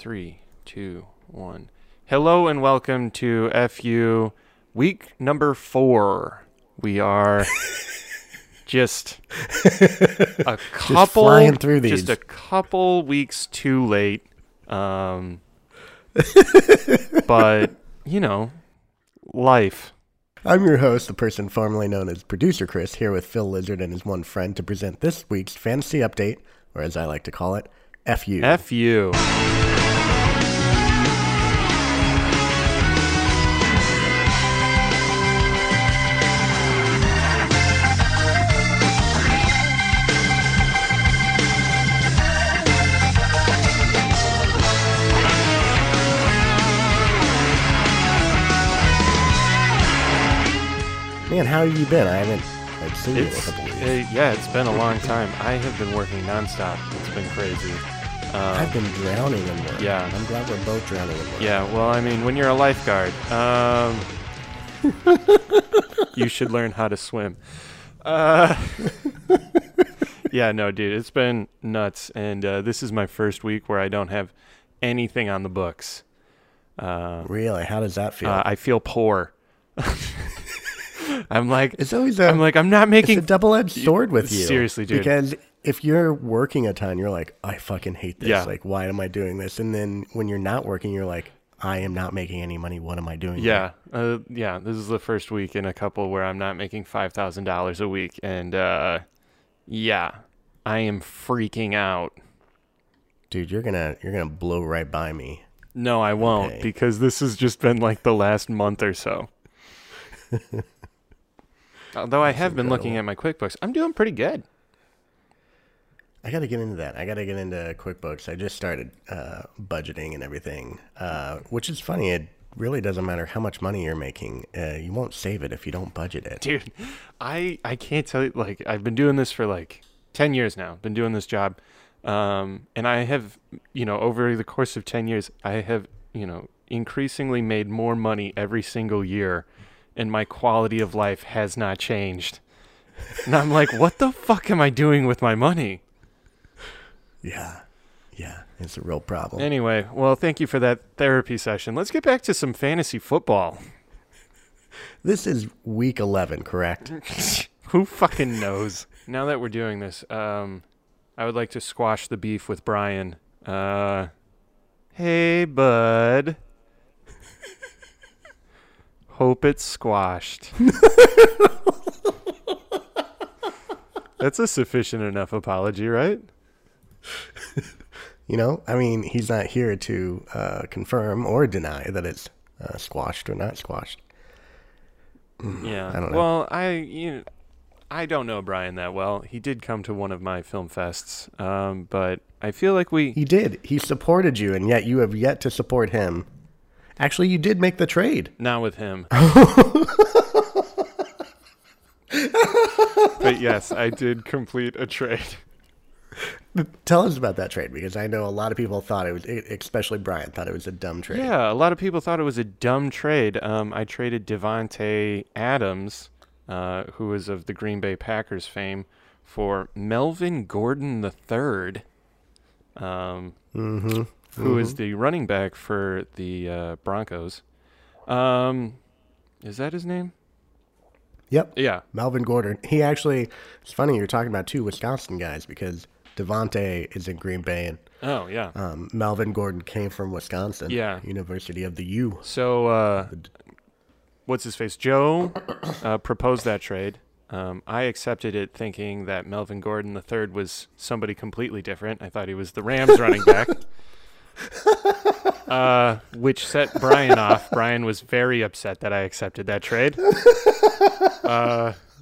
3, 2, 1. Hello and welcome to FU week number 4. We are just a couple flying through these. Just a couple weeks too late. But you know, life. I'm your host, the person formerly known as Producer Chris, here with Phil Lizard and his one friend to present this week's fantasy update, or as I like to call it, FU. FU. Man, how have you been? I haven't seen you in a couple of years. Yeah, it's been a long time. I have been working nonstop. It's been crazy. I've been drowning in work. Yeah. I'm glad we're both drowning in work. Yeah, well, I mean, when you're a lifeguard, you should learn how to swim. Yeah, no, dude, it's been nuts. And this is my first week where I don't have anything on the books. Really? How does that feel? I feel poor. I'm like, it's always I'm not making it's a double-edged sword with you. Seriously, dude. Because if you're working a ton, you're like, I fucking hate this. Yeah. Like, why am I doing this? And then when you're not working, you're like, I am not making any money. What am I doing? Yeah. Yeah. This is the first week in a couple where I'm not making $5,000 a week. And yeah, I am freaking out. Dude, you're going to blow right by me. No, I won't, okay, because this has just been like the last month or so. Although I have been looking at my QuickBooks, I'm doing pretty good. I got to get into that. I got to get into QuickBooks. I just started budgeting and everything, which is funny. It really doesn't matter how much money you're making. You won't save it if you don't budget it. Dude, I can't tell you. Like, I've been doing this for like 10 years now. Been doing this job. And I have, you know, over the course of 10 years, I have, you know, increasingly made more money every single year. And my quality of life has not changed. And I'm like, what the fuck am I doing with my money? Yeah. Yeah. It's a real problem. Anyway, well, thank you for that therapy session. Let's get back to some fantasy football. This is week 11, correct? Who fucking knows? Now that we're doing this, I would like to squash the beef with Brian. Hey, bud. Hope it's squashed. That's a sufficient enough apology, right? You know, I mean, he's not here to confirm or deny that it's squashed or not squashed. Yeah. I don't know. Well, I don't know Brian that well. He did come to one of my film fests, but I feel like he did. He supported you, and yet you have yet to support him. Actually, you did make the trade. Not with him. But yes, I did complete a trade. Tell us about that trade, because I know a lot of people thought it was, especially Brian, thought it was a dumb trade. Yeah, a lot of people thought it was a dumb trade. I traded Davante Adams, who is of the Green Bay Packers fame, for Melvin Gordon III. Mm-hmm. Who is the running back for the Broncos. Is that his name? Yep. Yeah. Melvin Gordon. He actually, it's funny you're talking about two Wisconsin guys because Davante is in Green Bay. And, oh, yeah. Melvin Gordon came from Wisconsin. Yeah. University of the U. So, what's his face? Joe proposed that trade. I accepted it thinking that Melvin Gordon III was somebody completely different. I thought he was the Rams running back. Which set Brian off. Brian was very upset that I accepted that trade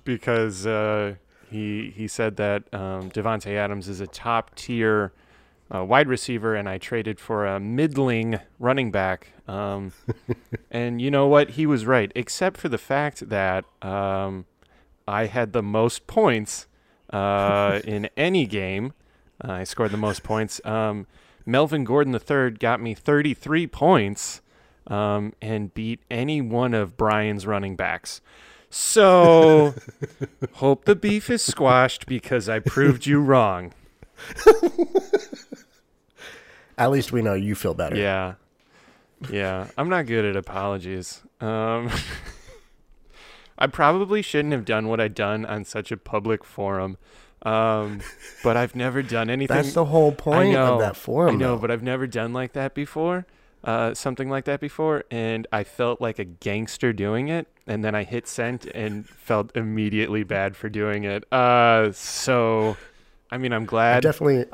because he said that Davante Adams is a top-tier wide receiver, and I traded for a middling running back. And you know what? He was right, except for the fact that I had the most points in any game. I scored the most points. Melvin Gordon III got me 33 points and beat any one of Brian's running backs. So hope the beef is squashed because I proved you wrong. At least we know you feel better. Yeah. Yeah. I'm not good at apologies. I probably shouldn't have done what I'd done on such a public forum. But I've never done anything. That's the whole point of that forum. I know, though. But I've never done like that before. Something like that before, and I felt like a gangster doing it, and then I hit send and felt immediately bad for doing it. So, I mean, I'm glad. I definitely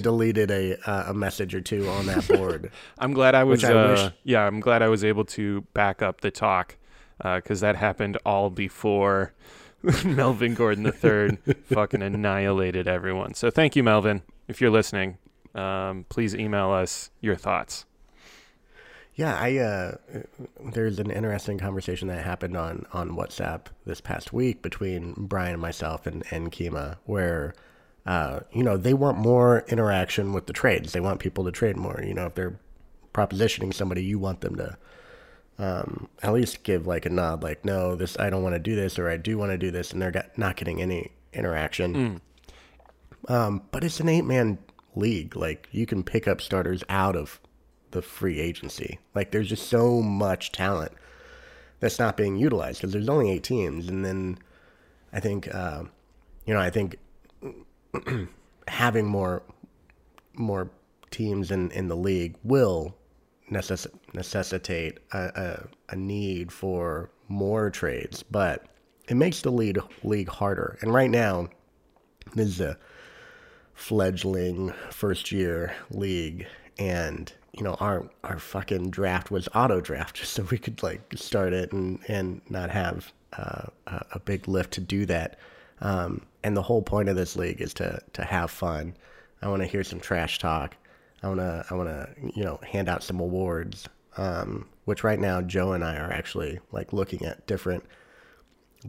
deleted a message or two on that board. I'm glad I was. I'm glad I was able to back up the talk, because that happened all before Melvin Gordon III fucking annihilated everyone. So thank you, Melvin, if you're listening. Please email us your thoughts. Yeah, there's an interesting conversation that happened on WhatsApp this past week between Brian and myself and Kima, where, they want more interaction with the trades. They want people to trade more. You know, if they're propositioning somebody, you want them to at least give like a nod, like, no, this, I don't want to do this, or I do want to do this, and they're not getting any interaction. But it's an 8-man league. Like, you can pick up starters out of the free agency. Like, there's just so much talent that's not being utilized because there's only 8 teams. And then I think, I think having more teams in the league will necessitate a need for more trades, but it makes the league harder. And right now, this is a fledgling first year league, and our fucking draft was auto draft just so we could like start it and not have a big lift to do that, and the whole point of this league is to have fun. I want to hear some trash talk. I want to hand out some awards, which right now Joe and I are actually like looking at different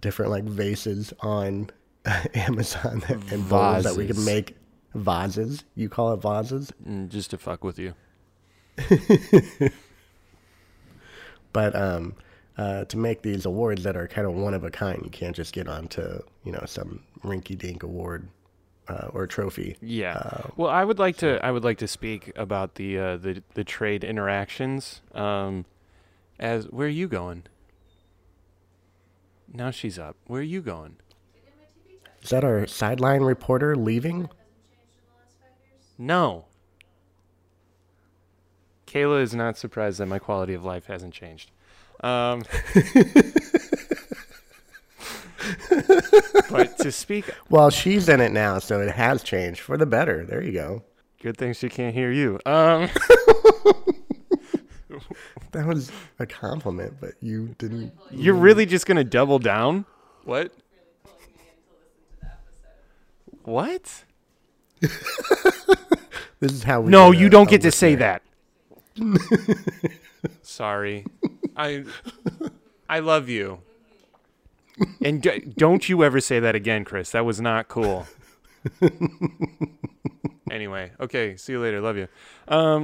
like vases on Amazon and vases that we can make. Vases, you call it vases? Just to fuck with you. But to make these awards that are kind of one of a kind, you can't just get onto some rinky-dink award or trophy. Yeah. Well, I would like to speak about the trade interactions. As where are you going? Now she's up. Where are you going? Is that our sideline reporter leaving? No. Kayla is not surprised that my quality of life hasn't changed. But to speak... Well, she's in it now, so it has changed for the better. There you go. Good thing she can't hear you. That was a compliment, but you didn't... You're really just going to double down? What? What? This is how we... No, you don't get to say that. Sorry. I love you. And don't you ever say that again, Chris. That was not cool. Anyway, okay, see you later. Love you.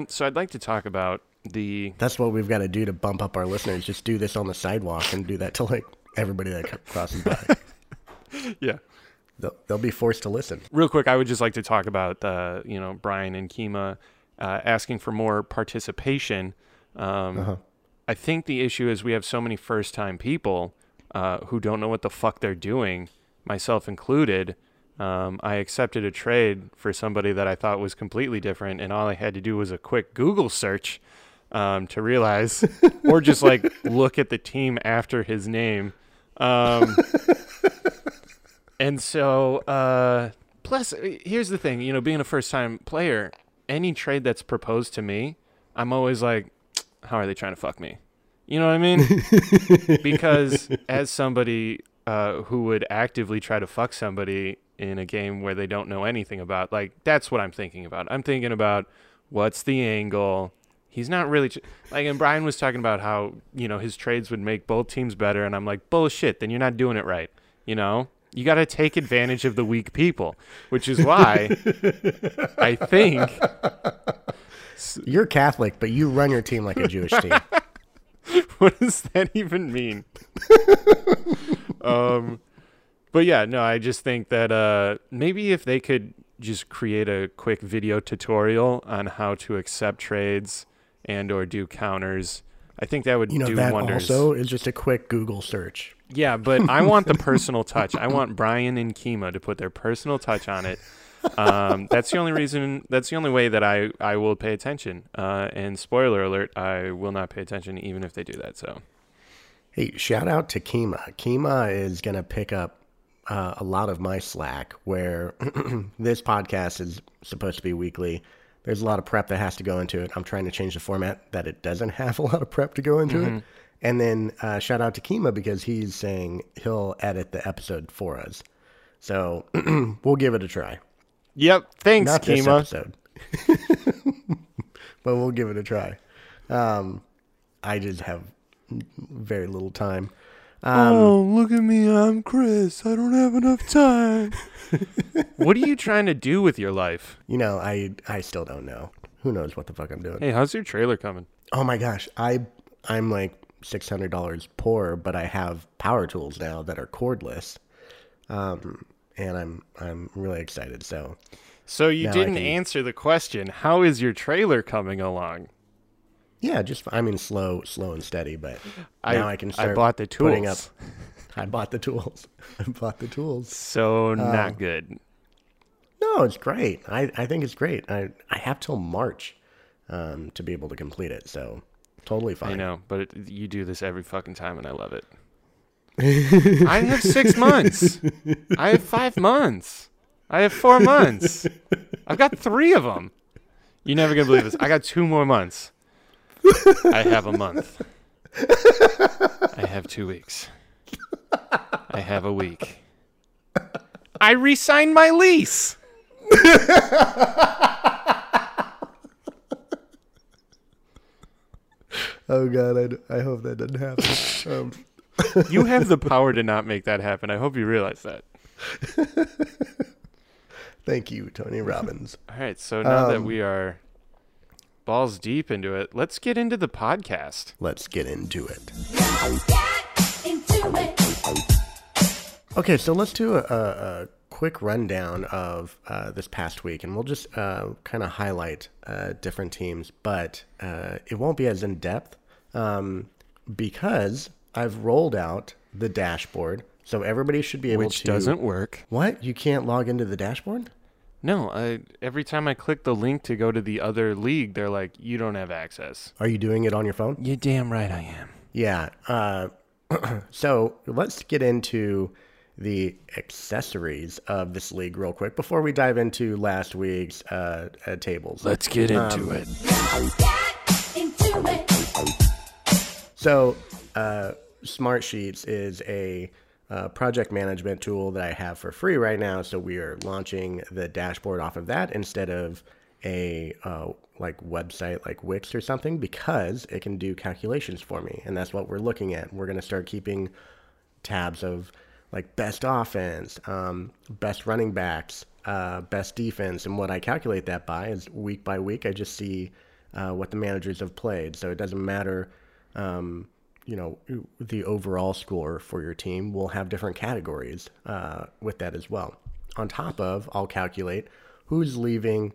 So I'd like to talk about the... That's what we've got to do to bump up our listeners. Just do this on the sidewalk and do that to like everybody that crosses by. Yeah. They'll be forced to listen. Real quick, I would just like to talk about, Brian and Kima asking for more participation. I think the issue is we have so many first-time people who don't know what the fuck they're doing, myself included. I accepted a trade for somebody that I thought was completely different, and all I had to do was a quick Google search to realize, or just, like, look at the team after his name. And so, plus, here's the thing, being a first-time player, any trade that's proposed to me, I'm always like, how are they trying to fuck me? You know what I mean? Because as somebody who would actively try to fuck somebody in a game where they don't know anything about, like, that's what I'm thinking about. I'm thinking about what's the angle. He's not really and Brian was talking about how, his trades would make both teams better. And I'm like, bullshit, then you're not doing it right, You got to take advantage of the weak people, which is why I think... You're Catholic, but you run your team like a Jewish team. What does that even mean? But yeah, no, I just think that maybe if they could just create a quick video tutorial on how to accept trades and or do counters. I think that would do that wonders. Also is just a quick Google search. Yeah, but I want the personal touch. I want Brian and Kima to put their personal touch on it. That's the only reason. That's the only way that I will pay attention. And spoiler alert, I will not pay attention even if they do that. So, hey, shout out to Kima. Kima is going to pick up a lot of my slack where this podcast is supposed to be weekly. There's a lot of prep that has to go into it. I'm trying to change the format that it doesn't have a lot of prep to go into it. And then shout out to Kima because he's saying he'll edit the episode for us. So we'll give it a try. Yep. Thanks, Kima. Not this episode. But we'll give it a try. I just have very little time. Oh, look at me. I'm Chris. I don't have enough time. What are you trying to do with your life? You know, I still don't know. Who knows what the fuck I'm doing. Hey, how's your trailer coming? Oh, my gosh. I'm like $600 poor, but I have power tools now that are cordless. And I'm really excited. So you didn't answer the question. How is your trailer coming along? Yeah, just slow and steady, but now I can start. I bought the tools. I bought the tools. So not good. No, it's great. I think it's great. I have till March to be able to complete it, so totally fine. I know, but you do this every fucking time, and I love it. I have 6 months. I have 5 months. I have 4 months. I've got 3 of them. You're never going to believe this. I got 2 more months. I have a month. I have 2 weeks. I have a week. I re-signed my lease. Oh, God, I hope that doesn't happen. You have the power to not make that happen. I hope you realize that. Thank you, Tony Robbins. All right, so now that we are balls deep into it, let's get into the podcast. Let's get into it. Let's get into it. Okay, so let's do a quick rundown of this past week, and we'll just kind of highlight different teams, but it won't be as in-depth because I've rolled out the dashboard, so everybody should be able to... Which doesn't work. What? You can't log into the dashboard? No. Every time I click the link to go to the other league, they're like, you don't have access. Are you doing it on your phone? You're damn right I am. Yeah. So let's get into the accessories of this league real quick before we dive into last week's tables. Let's get into it. Let's get into it. So... Smartsheets is a project management tool that I have for free right now. So we are launching the dashboard off of that instead of a website like Wix or something because it can do calculations for me. And that's what we're looking at. We're going to start keeping tabs of like best offense, best running backs, best defense. And what I calculate that by is week by week. I just see what the managers have played. So it doesn't matter... the overall score for your team will have different categories with that as well. On top of, I'll calculate who's leaving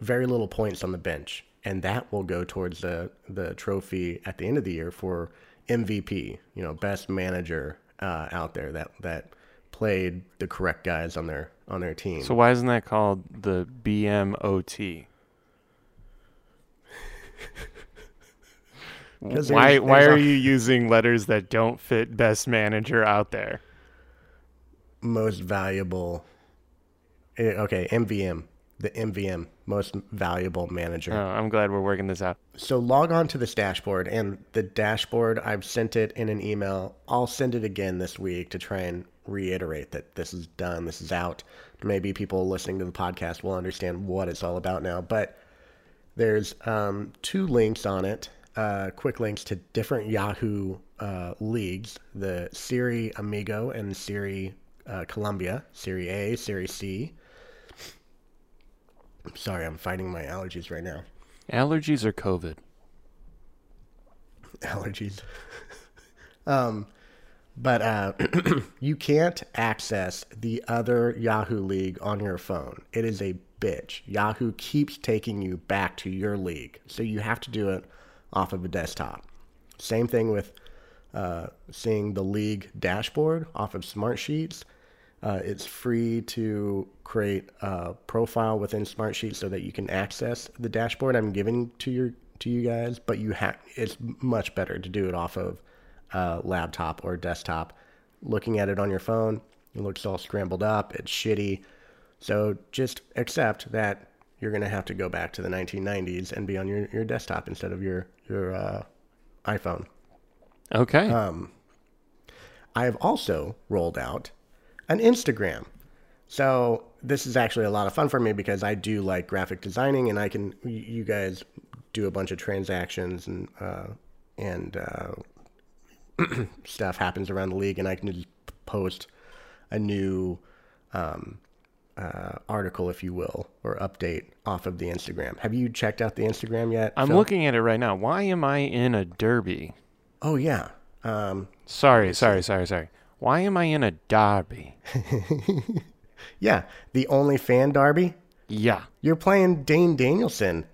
very little points on the bench, and that will go towards the trophy at the end of the year for MVP, best manager out there that played the correct guys on their team. So why isn't that called the BMOT? Why are you using letters that don't fit best manager out there? Most valuable. Okay, MVM. The MVM, most valuable manager. Oh, I'm glad we're working this out. So log on to this dashboard. And the dashboard, I've sent it in an email. I'll send it again this week to try and reiterate that this is done, this is out. Maybe people listening to the podcast will understand what it's all about now. But there's 2 links on it. Quick links to different Yahoo leagues, the Serie Amigo and Serie Colombia, Serie A, Serie C. I'm sorry, I'm fighting my allergies right now. Allergies or COVID? Allergies. But you can't access the other Yahoo League on your phone. It is a bitch. Yahoo keeps taking you back to your league. So you have to do it off of a desktop. Same thing with seeing the league dashboard off of Smartsheets. It's free to create a profile within Smartsheets so that you can access the dashboard I'm giving to you guys, but it's much better to do it off of laptop or desktop. Looking at it on your phone, it looks all scrambled up, it's shitty. So just accept that you're going to have to go back to the 1990s and be on your desktop instead of your iPhone. Okay. I have also rolled out an Instagram. So this is actually a lot of fun for me because I do like graphic designing, and I can, you guys do a bunch of transactions and stuff happens around the league, and I can just post a new article, if you will, or update off of the Instagram. Have you checked out the Instagram yet? I'm looking at it right now. Why am I in a derby? Oh, yeah. Sorry. Why am I in a derby? Yeah, the OnlyFan Derby. Yeah. You're playing Dane Danielson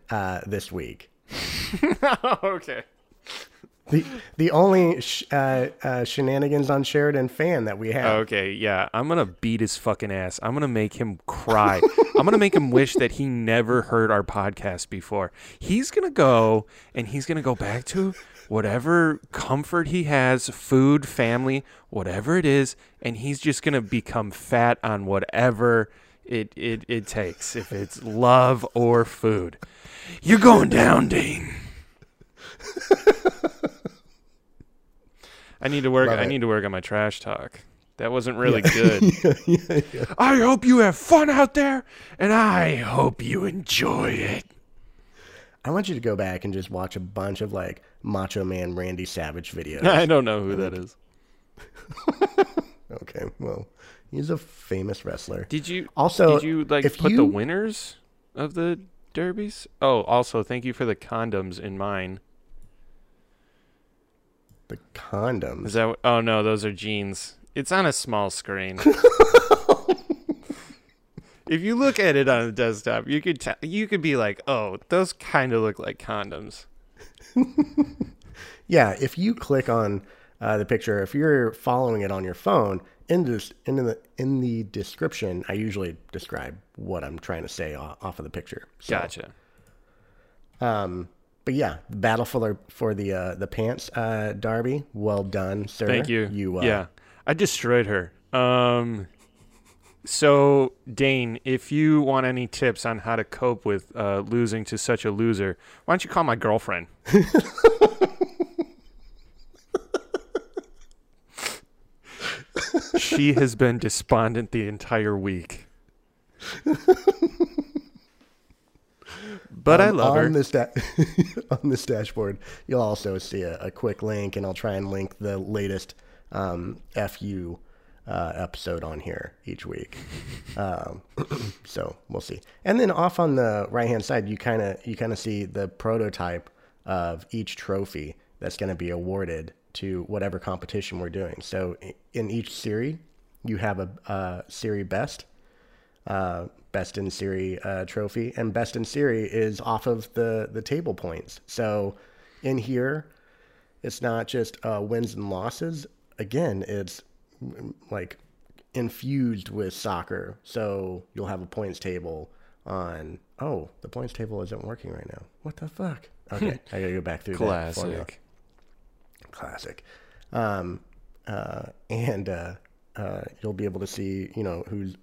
this week. Okay. The only shenanigans on Sheridan fan that we have. Okay, yeah. I'm going to beat his fucking ass. I'm going to make him cry. I'm going to make him wish that he never heard our podcast before. He's going to go, and he's going to go back to whatever comfort he has, food, family, whatever it is, and he's just going to become fat on whatever it takes, if it's love or food. You're going down, Dane. I need to work on my trash talk. That wasn't really good. Yeah. I hope you have fun out there, and I hope you enjoy it. I want you to go back and just watch a bunch of like Macho Man Randy Savage videos. I don't know who that is. Okay, well, he's a famous wrestler. Did you put the winners of the derbies? Oh, also, thank you for the condoms in mine. The condoms? Is that? Oh no, those are jeans. It's on a small screen. If you look at it on a desktop, you could be like, "Oh, those kind of look like condoms." Yeah, if you click on the picture, if you're following it on your phone, in the description, I usually describe what I'm trying to say off of the picture. So, gotcha. But yeah, the battle for the pants derby. Well done, sir. Thank you. Yeah, I destroyed her. So, Dane, if you want any tips on how to cope with losing to such a loser, why don't you call my girlfriend? She has been despondent the entire week. But I love her. On this dashboard, you'll also see a quick link, and I'll try and link the latest FU episode on here each week. So we'll see. And then off on the right hand side, you kind of see the prototype of each trophy that's going to be awarded to whatever competition we're doing. So in each series, you have a series best in series trophy, and best in series is off of the table points. So in here, it's not just wins and losses. Again, it's like infused with soccer. So you'll have a points table on, oh, the points table isn't working right now. What the fuck? Okay. I gotta go back through Classic. You'll be able to see,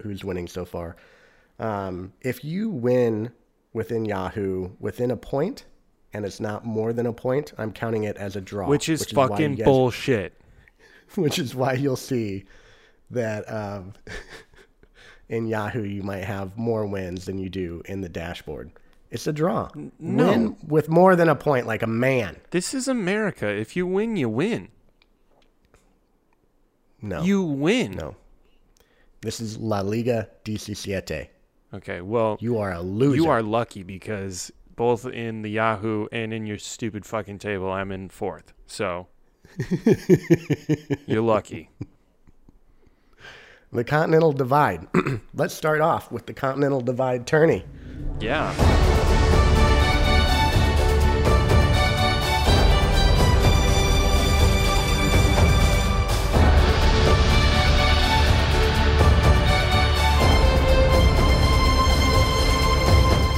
who's winning so far. If you win within Yahoo within a point and it's not more than a point, I'm counting it as a draw, which is fucking bullshit. Which is why you'll see that in Yahoo you might have more wins than you do in the dashboard. It's a draw. No. Win with more than a point, like a man. This is America. If you win, you win. No. You win. No. This is La Liga 17. Okay, well. You are a loser. You are lucky because both in the Yahoo and in your stupid fucking table, I'm in fourth. So. You're lucky. The Continental Divide. Let's start off with the Continental Divide tourney. Yeah.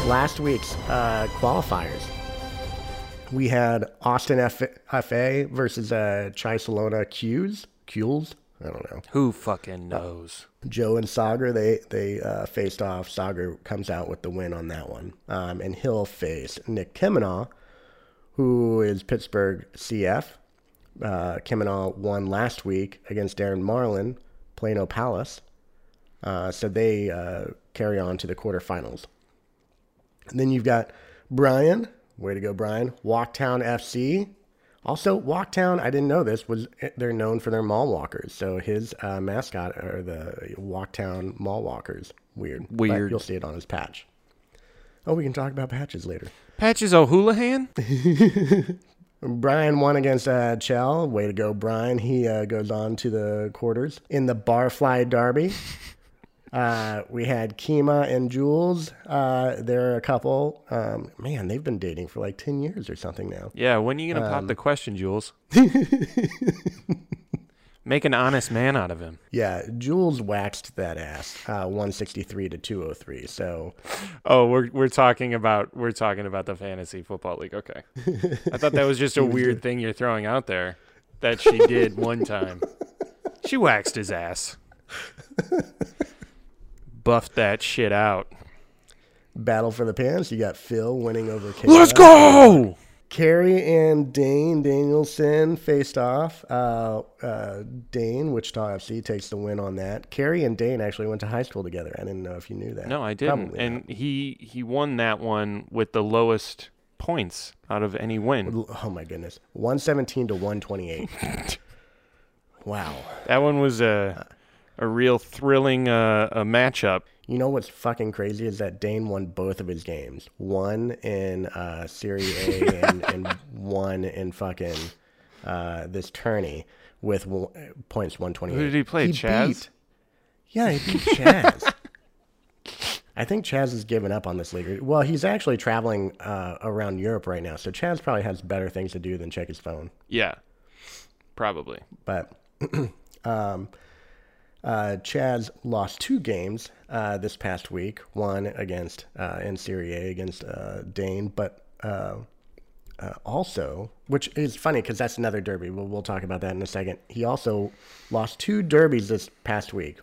Last week's qualifiers, we had Austin FA versus Chiselona Cules. I don't know. Who fucking knows? Joe and Sager, they faced off. Sager comes out with the win on that one. And he'll face Nick Kima, who is Pittsburgh CF. Kima won last week against Darren Marlin, Plano Palace. So they carry on to the quarterfinals. And then you've got Brian. Way to go, Brian. Wichita FC. Also, Walktown, I didn't know this, they're known for their mall walkers. So his mascot are the Walktown mall walkers. Weird. Weird. But you'll see it on his patch. Oh, we can talk about patches later. Patches O'Houlihan? Brian won against Chell. Way to go, Brian. He goes on to the quarters. In the Barfly Derby, we had Kima and Jules. They're a couple. Man, they've been dating for like 10 years or something now. Yeah, when are you going to pop the question, Jules? Make an honest man out of him. Yeah, Jules waxed that ass 163 to 203. So oh, we're talking about the fantasy football league. Okay. I thought that was just a weird thing you're throwing out there that she did one time. She waxed his ass. Buffed that shit out. Battle for the pants. You got Phil winning over Kayla. Let's go! Carrie and Dane Danielson faced off. Dane, Wichita FC, takes the win on that. Carrie and Dane actually went to high school together. I didn't know if you knew that. No, I didn't. Probably and not. He won that one with the lowest points out of any win. Oh, my goodness. 117 to 128. Wow. That one was a... a real thrilling a matchup. You know what's fucking crazy is that Dane won both of his games. One in Serie A and one in fucking this tourney with points 128. Who did he play, Chaz? Yeah, he beat Chaz. I think Chaz has given up on this league. Well, he's actually traveling around Europe right now, so Chaz probably has better things to do than check his phone. Yeah, probably. But... Chaz lost two games this past week, one against in Serie A against Dane, but also, which is funny because that's another derby. We'll talk about that in a second. He also lost two derbies this past week.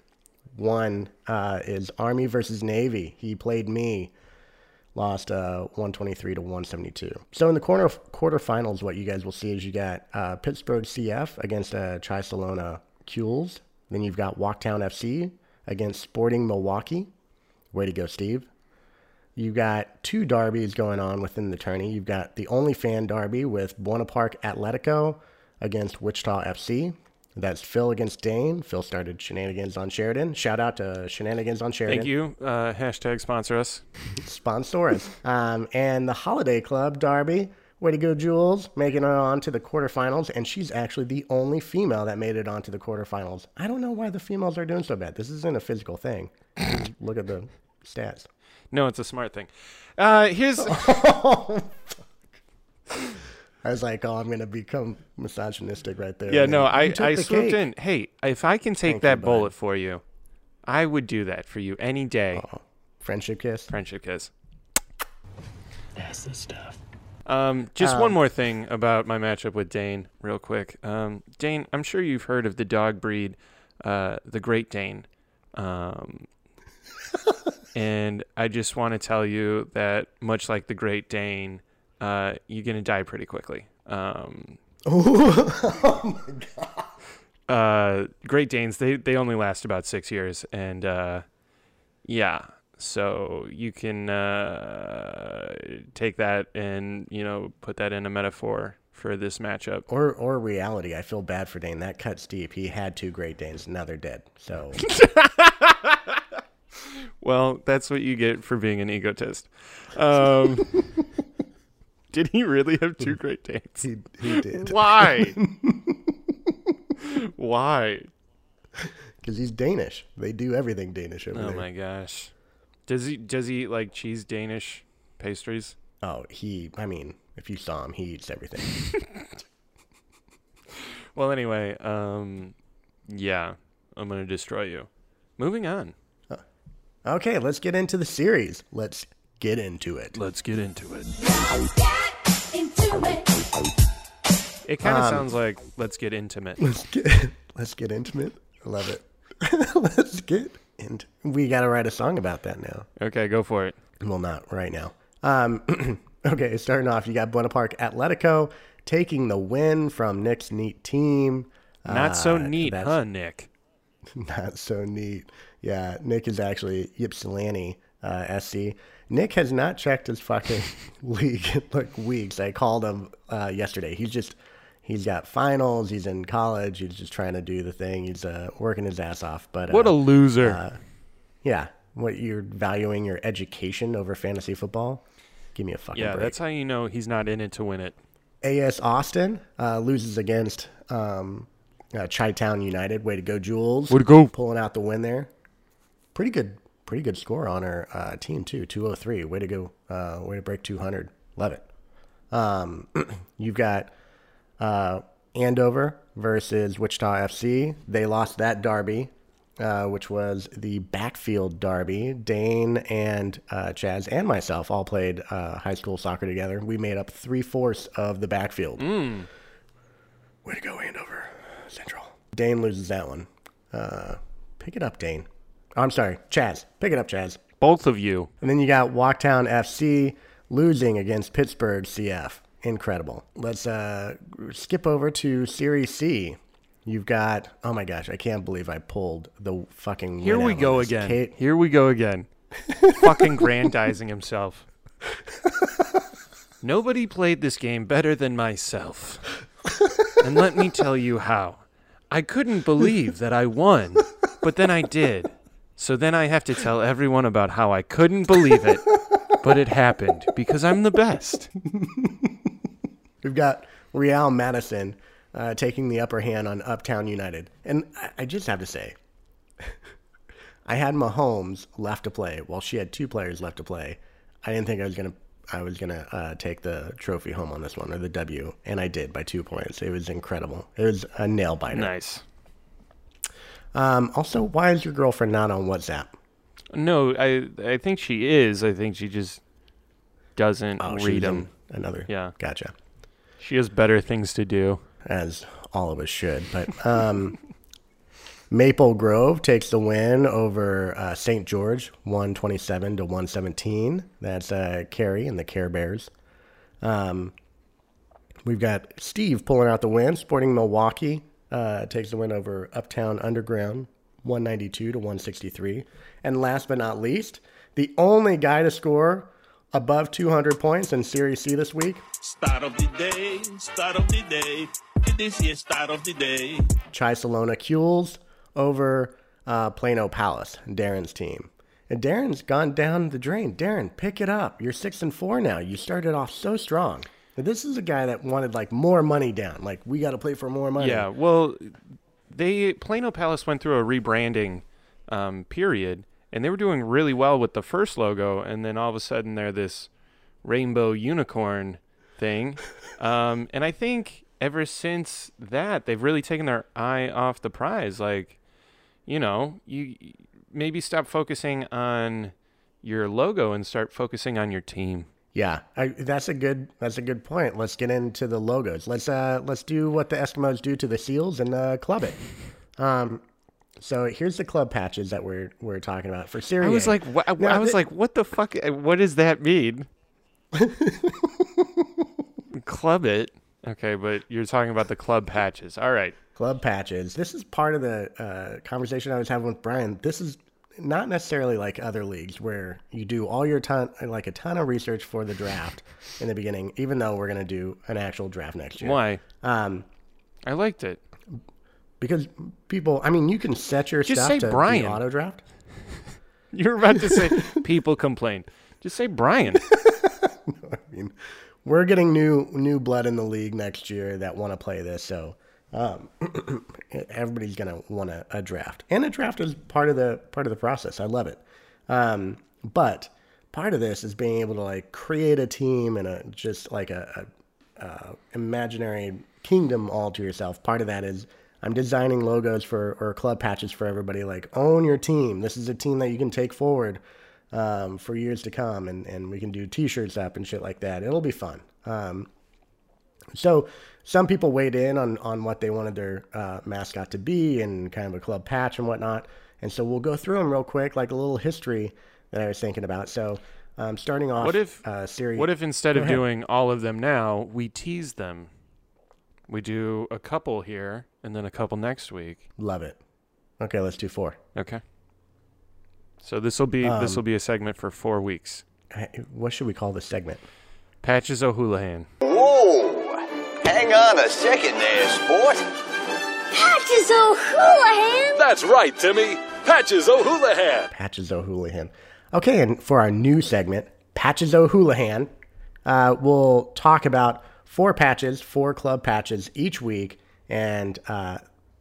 One is Army versus Navy. He played me, lost 123 to 172. So in the quarterfinals, what you guys will see is you got Pittsburgh CF against Chiselona Cules. Then you've got Walktown FC against Sporting Milwaukee. Way to go, Steve. You've got two derbies going on within the tourney. You've got the OnlyFan Derby with Buena Park Atletico against Wichita FC. That's Phil against Dane. Phil started Shenanigans on Sheridan. Shout out to Shenanigans on Sheridan. Thank you. Hashtag sponsor us. Sponsor us. And the Holiday Club Derby. Way to go, Jules, making it on to the quarterfinals, and she's actually the only female that made it on to the quarterfinals. I don't know why the females are doing so bad. This isn't a physical thing. Look at the stats. No, it's a smart thing. Here's... Oh, fuck. I was like, oh, I'm going to become misogynistic right there. Yeah, no, I swooped in. Hey, if I can take that bullet for you, I would do that for you any day. Oh, friendship kiss? Friendship kiss. That's the stuff. Just one more thing about my matchup with Dane real quick. Dane, I'm sure you've heard of the dog breed, the Great Dane. And I just want to tell you that much like the Great Dane, you're going to die pretty quickly. Oh my God. Great Danes, they only last about 6 years. And, yeah. So you can take that and, you know, put that in a metaphor for this matchup. Or reality. I feel bad for Dane. That cuts deep. He had two Great Danes. Now they're dead. So. Well, that's what you get for being an egotist. Did he really have two Great Danes? He did. Why? Why? Because he's Danish. They do everything Danish over there. Oh my gosh. Does he eat like cheese Danish pastries? Oh, I mean, if you saw him, he eats everything. Well, anyway, yeah, I'm going to destroy you. Moving on. Huh. Okay, let's get into the series. Let's get into it. Let's get into it. Let's get into it. It kind of sounds like let's get intimate. Let's get intimate. I love it. Let's get into. We got to write a song about that now. Okay, go for it. Well, not right now. Okay, starting off, you got Buena Park Atletico taking the win from Nick's neat team. Not so neat, huh, Nick? Not so neat. Yeah, Nick is actually Ypsilanti SC. Nick has not checked his fucking league in like weeks. I called him yesterday. He's got finals. He's in college. He's just trying to do the thing. He's working his ass off. But what a loser! Yeah, what you're valuing your education over fantasy football? Give me a fucking break. Yeah, that's how you know he's not in it to win it. AS Austin loses against Chi-Town United. Way to go, Jules! Way to go! Pulling out the win there. Pretty good score on our team too. 203. Way to go. Way to break 200. Love it. You've got Andover versus Wichita FC. They lost that derby, which was the backfield derby. Dane and Chaz and myself all played high school soccer together. We made up 3/4 of the backfield. Mm. Way to go, Andover Central. Dane loses that one. Pick it up, Dane. I'm sorry, Chaz. Pick it up, Chaz. Both of you. And then you got Walktown FC losing against Pittsburgh CF. Incredible. Let's skip over to Series C. You've got, oh my gosh, I can't believe I pulled the fucking. Here we go again. Here we go again. Fucking grandizing himself. Nobody played this game better than myself. And let me tell you how. I couldn't believe that I won, but then I did. So then I have to tell everyone about how I couldn't believe it, but it happened because I'm the best. We've got Real Madison taking the upper hand on Uptown United. And I just have to say, I had Mahomes left to play. Well, she had two players left to play. I didn't think I was gonna take the trophy home on this one, or the W, and I did by 2 points. It was incredible. It was a nail biter. Nice. Also, why is your girlfriend not on WhatsApp? No, I think she is. I think she just doesn't read them. Another. Yeah. Gotcha. She has better things to do. As all of us should. But Maple Grove takes the win over St. George, 127-117. That's Carrie and the Care Bears. We've got Steve pulling out the win, Sporting Milwaukee. Takes the win over Uptown Underground, 192-163. And last but not least, the only guy to score above 200 points in Series C this week. Start of the day, it is the start of the day. Chiselona Cules over Plano Palace, Darren's team. And Darren's gone down the drain. Darren, pick it up. You're 6-4 now. You started off so strong. This is a guy that wanted, like, more money down. Like, we got to play for more money. Yeah, well, Plano Palace went through a rebranding period, and they were doing really well with the first logo, and then all of a sudden they're this rainbow unicorn thing. And I think ever since that, they've really taken their eye off the prize. Like, you know, you maybe stop focusing on your logo and start focusing on your team. Yeah, that's a good point. Let's get into the logos. Let's do what the Eskimos do to the seals and club it. So here's the club patches that we're talking about for Series A. I was like, what the fuck? What does that mean? Club it. Okay, but you're talking about the club patches. All right, club patches. This is part of the conversation I was having with Brian. This is not necessarily like other leagues where you do all your a ton of research for the draft in the beginning, even though we're going to do an actual draft next year. Why? I liked it. Because people, I mean, you can set your just stuff to Brian. Be auto draft. You're about to say people complain. Just say Brian. No, I mean, we're getting new blood in the league next year that want to play this. So Everybody's gonna want a draft, and a draft is part of the process. I love it. But part of this is being able to like create a team and just like a imaginary kingdom all to yourself. Part of that is I'm designing logos or club patches for everybody. Like, own your team. This is a team that you can take forward for years to come, and we can do T-shirts up and shit like that. It'll be fun. So some people weighed in on what they wanted their mascot to be and kind of a club patch and whatnot. And so we'll go through them real quick, like a little history that I was thinking about. So starting off, what if instead of doing all of them now, we tease them? We do a couple here and then a couple next week. Love it. Okay, let's do 4. Okay. So this will be a segment for 4 weeks. What should we call this segment? Patches O'Houlihan. Whoa! Hang on a second there, sport. Patches O'Houlihan. That's right, Timmy. Patches O'Houlihan. Patches O'Houlihan. Okay, and for our new segment, Patches O'Houlihan, we'll talk about 4 club patches each week, and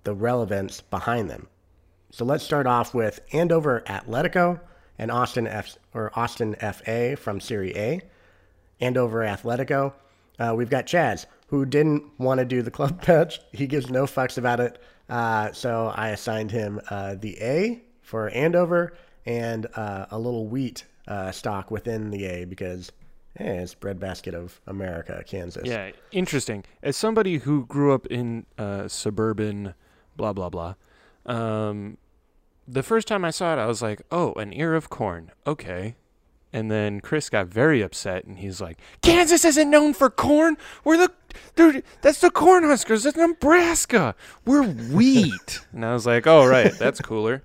the relevance behind them. So let's start off with Andover Atletico and Austin FA from Serie A. Andover Atletico, we've got Chaz, who didn't want to do the club patch. He gives no fucks about it. So I assigned him the A for Andover and a little wheat stock within the A because... Yeah, it's breadbasket of America, Kansas. Yeah, interesting. As somebody who grew up in suburban blah, blah, blah, the first time I saw it, I was like, oh, an ear of corn. Okay. And then Chris got very upset, and he's like, Kansas isn't known for corn. That's the Cornhuskers. That's Nebraska. We're wheat. And I was like, oh, right, that's cooler.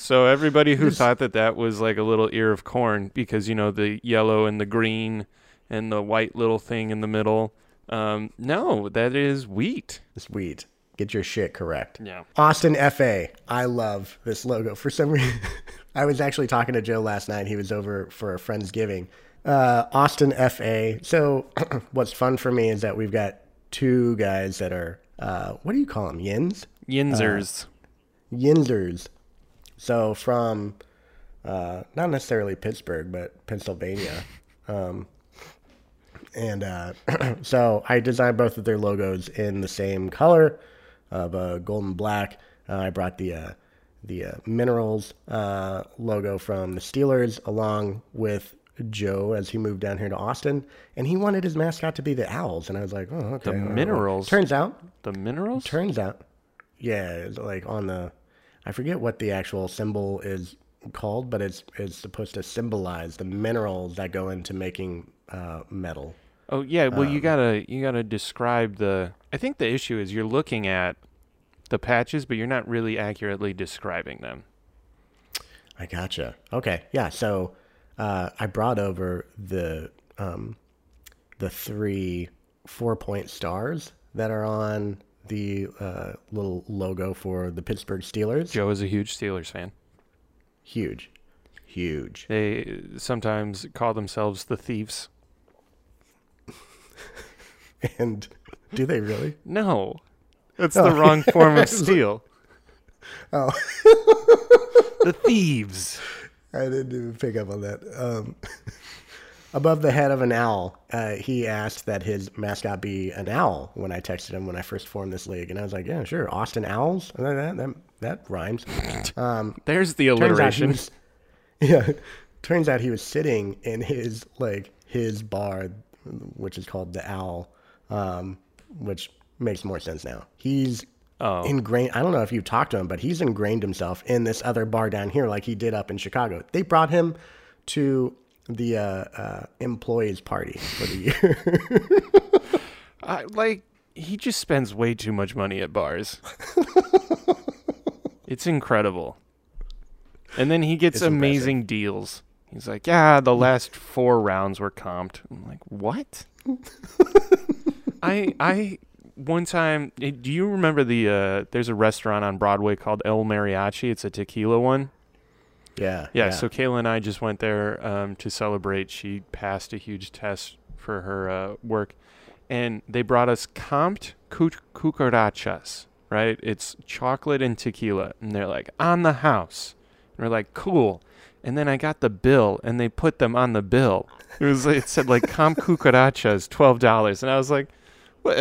So everybody who thought that was like a little ear of corn because, you know, the yellow and the green and the white little thing in the middle. No, that is wheat. It's wheat. Get your shit correct. Yeah. Austin FA. I love this logo. For some reason, I was actually talking to Joe last night. He was over for a Friendsgiving. Austin FA. So what's fun for me is that we've got 2 guys that are, what do you call them? Yins? Yinzers. Yinzers. So from, not necessarily Pittsburgh, but Pennsylvania. So I designed both of their logos in the same color of golden black. I brought the minerals logo from the Steelers along with Joe as he moved down here to Austin. And he wanted his mascot to be the Owls. And I was like, oh, okay. The minerals. Turns out. The minerals? Turns out. Yeah, like on the... I forget what the actual symbol is called, but it's supposed to symbolize the minerals that go into making metal. Oh yeah, well you gotta describe the. I think the issue is you're looking at the patches, but you're not really accurately describing them. I gotcha. Okay, yeah. So I brought over the 3 4-point stars that are on the little logo for the Pittsburgh Steelers. Joe is a huge Steelers fan. Huge. Huge. They sometimes call themselves the Thieves. And do they really? No. That's the wrong form of steal. Oh. The Thieves. I didn't even pick up on that. Above the head of an owl, he asked that his mascot be an owl when I texted him when I first formed this league. And I was like, yeah, sure, Austin Owls? That rhymes. There's the alliteration. Turns out he was sitting in his bar, which is called the Owl, which makes more sense now. He's ingrained. I don't know if you talked to him, but he's ingrained himself in this other bar down here like he did up in Chicago. They brought him to... the employees party for the year. He just spends way too much money at bars. It's incredible. And then he gets amazing deals. He's like, yeah, the last 4 rounds were comped. I'm like, what? I one time, do you remember there's a restaurant on Broadway called El Mariachi? It's a tequila one. Yeah, so Kayla and I just went there to celebrate. She passed a huge test for her work, and they brought us comped cucarachas, right? It's chocolate and tequila, and they're like, on the house. And we're like, cool. And then I got the bill, and they put them on the bill. It was like, it said like comped cucarachas, $12, and I was like, what?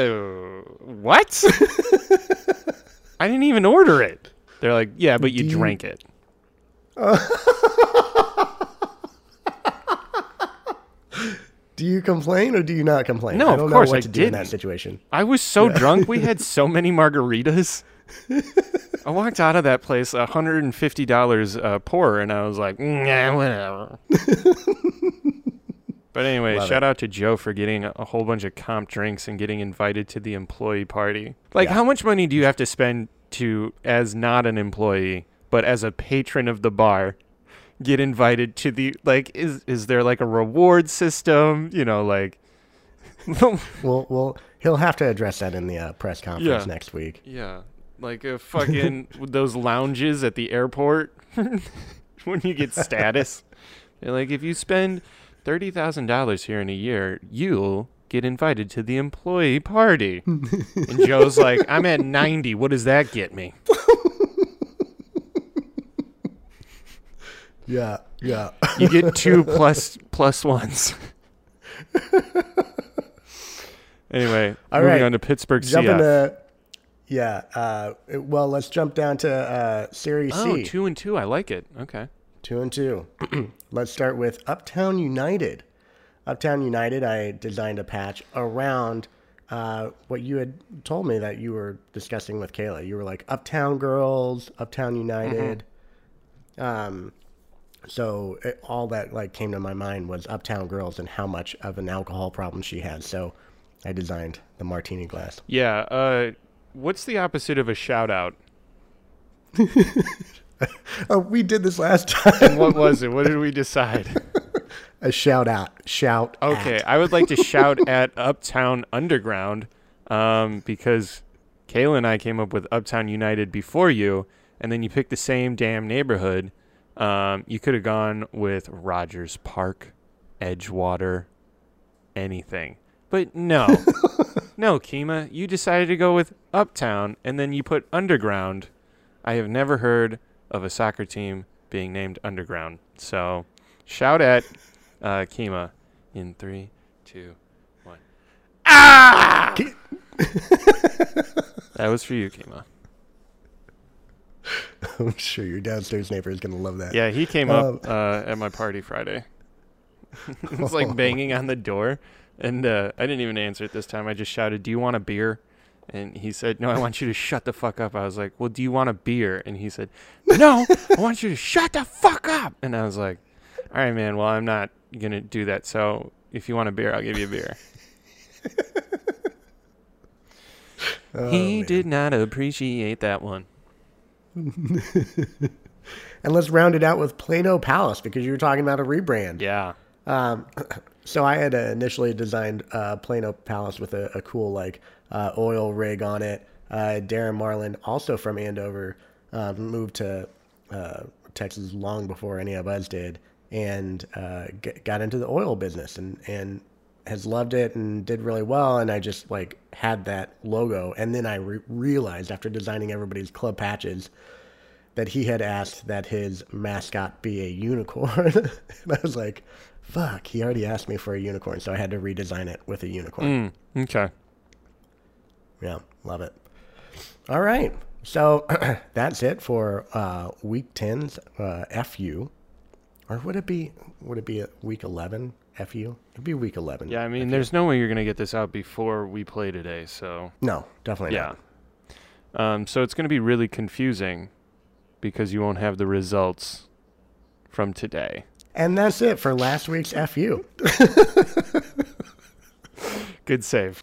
I didn't even order it. They're like, yeah, but you drank it. Do you complain or do you not complain? No, of course I didn't. I don't know what to do in that situation. I was so drunk. We had so many margaritas. I walked out of that place $150 poorer, and I was like, nah, whatever. But anyway, shout out to Joe for getting a whole bunch of comp drinks and getting invited to the employee party. Like, how much money do you have to spend to, as not an employee, but as a patron of the bar, get invited to the, like, is there like a reward system? You know, like. well, he'll have to address that in the press conference next week. Yeah. Like a fucking, those lounges at the airport when you get status. They're like, if you spend $30,000 here in a year, you'll get invited to the employee party. And Joe's like, I'm at 90. What does that get me? Yeah. You get two plus ones. Anyway, moving on to Pittsburgh CF. Well, let's jump down to Series C. Oh, 2-2. I like it. Okay. 2-2. Let's start with Uptown United. Uptown United, I designed a patch around what you had told me that you were discussing with Kayla. You were like, Uptown Girls, Uptown United. Mm-hmm. So all that like came to my mind was Uptown Girls and how much of an alcohol problem she had. So I designed the martini glass. Yeah. What's the opposite of a shout out? Oh, we did this last time. And what was it? What did we decide? A shout out. Shout. Okay. I would like to shout at Uptown Underground because Kayla and I came up with Uptown United before you, and then you picked the same damn neighborhood. You could have gone with Rogers Park, Edgewater, anything. But no. No, Kima, you decided to go with Uptown, and then you put Underground. I have never heard of a soccer team being named Underground. So shout at Kima in 3, 2, 1. Ah! That was for you, Kima. I'm sure your downstairs neighbor is going to love that. Yeah, he came up at my party Friday. It was like banging on the door, and I didn't even answer it this time. I just shouted, do you want a beer? And he said, no, I want you to shut the fuck up. I was like, well, do you want a beer? And he said, no, I want you to shut the fuck up. And I was like, all right, man, well, I'm not going to do that. So if you want a beer, I'll give you a beer. Did not appreciate that one. And let's round it out with Plano Palace because you were talking about a rebrand. Yeah. So I had initially designed Plano Palace with a cool like oil rig on it. Darren Marlin, also from Andover, moved to Texas long before any of us did, and got into the oil business and has loved it and did really well. And I just like had that logo. And then I realized after designing everybody's club patches that he had asked that his mascot be a unicorn. And I was like, fuck, he already asked me for a unicorn. So I had to redesign it with a unicorn. Okay. Yeah. Love it. All right. So that's it for week 10's FU. Or would it be week 11? FU? It'd be week 11. Yeah, I mean, there's no way you're going to get this out before we play today, so... No, definitely not. Yeah. So it's going to be really confusing because you won't have the results from today. And that's it for last week's FU. Good save.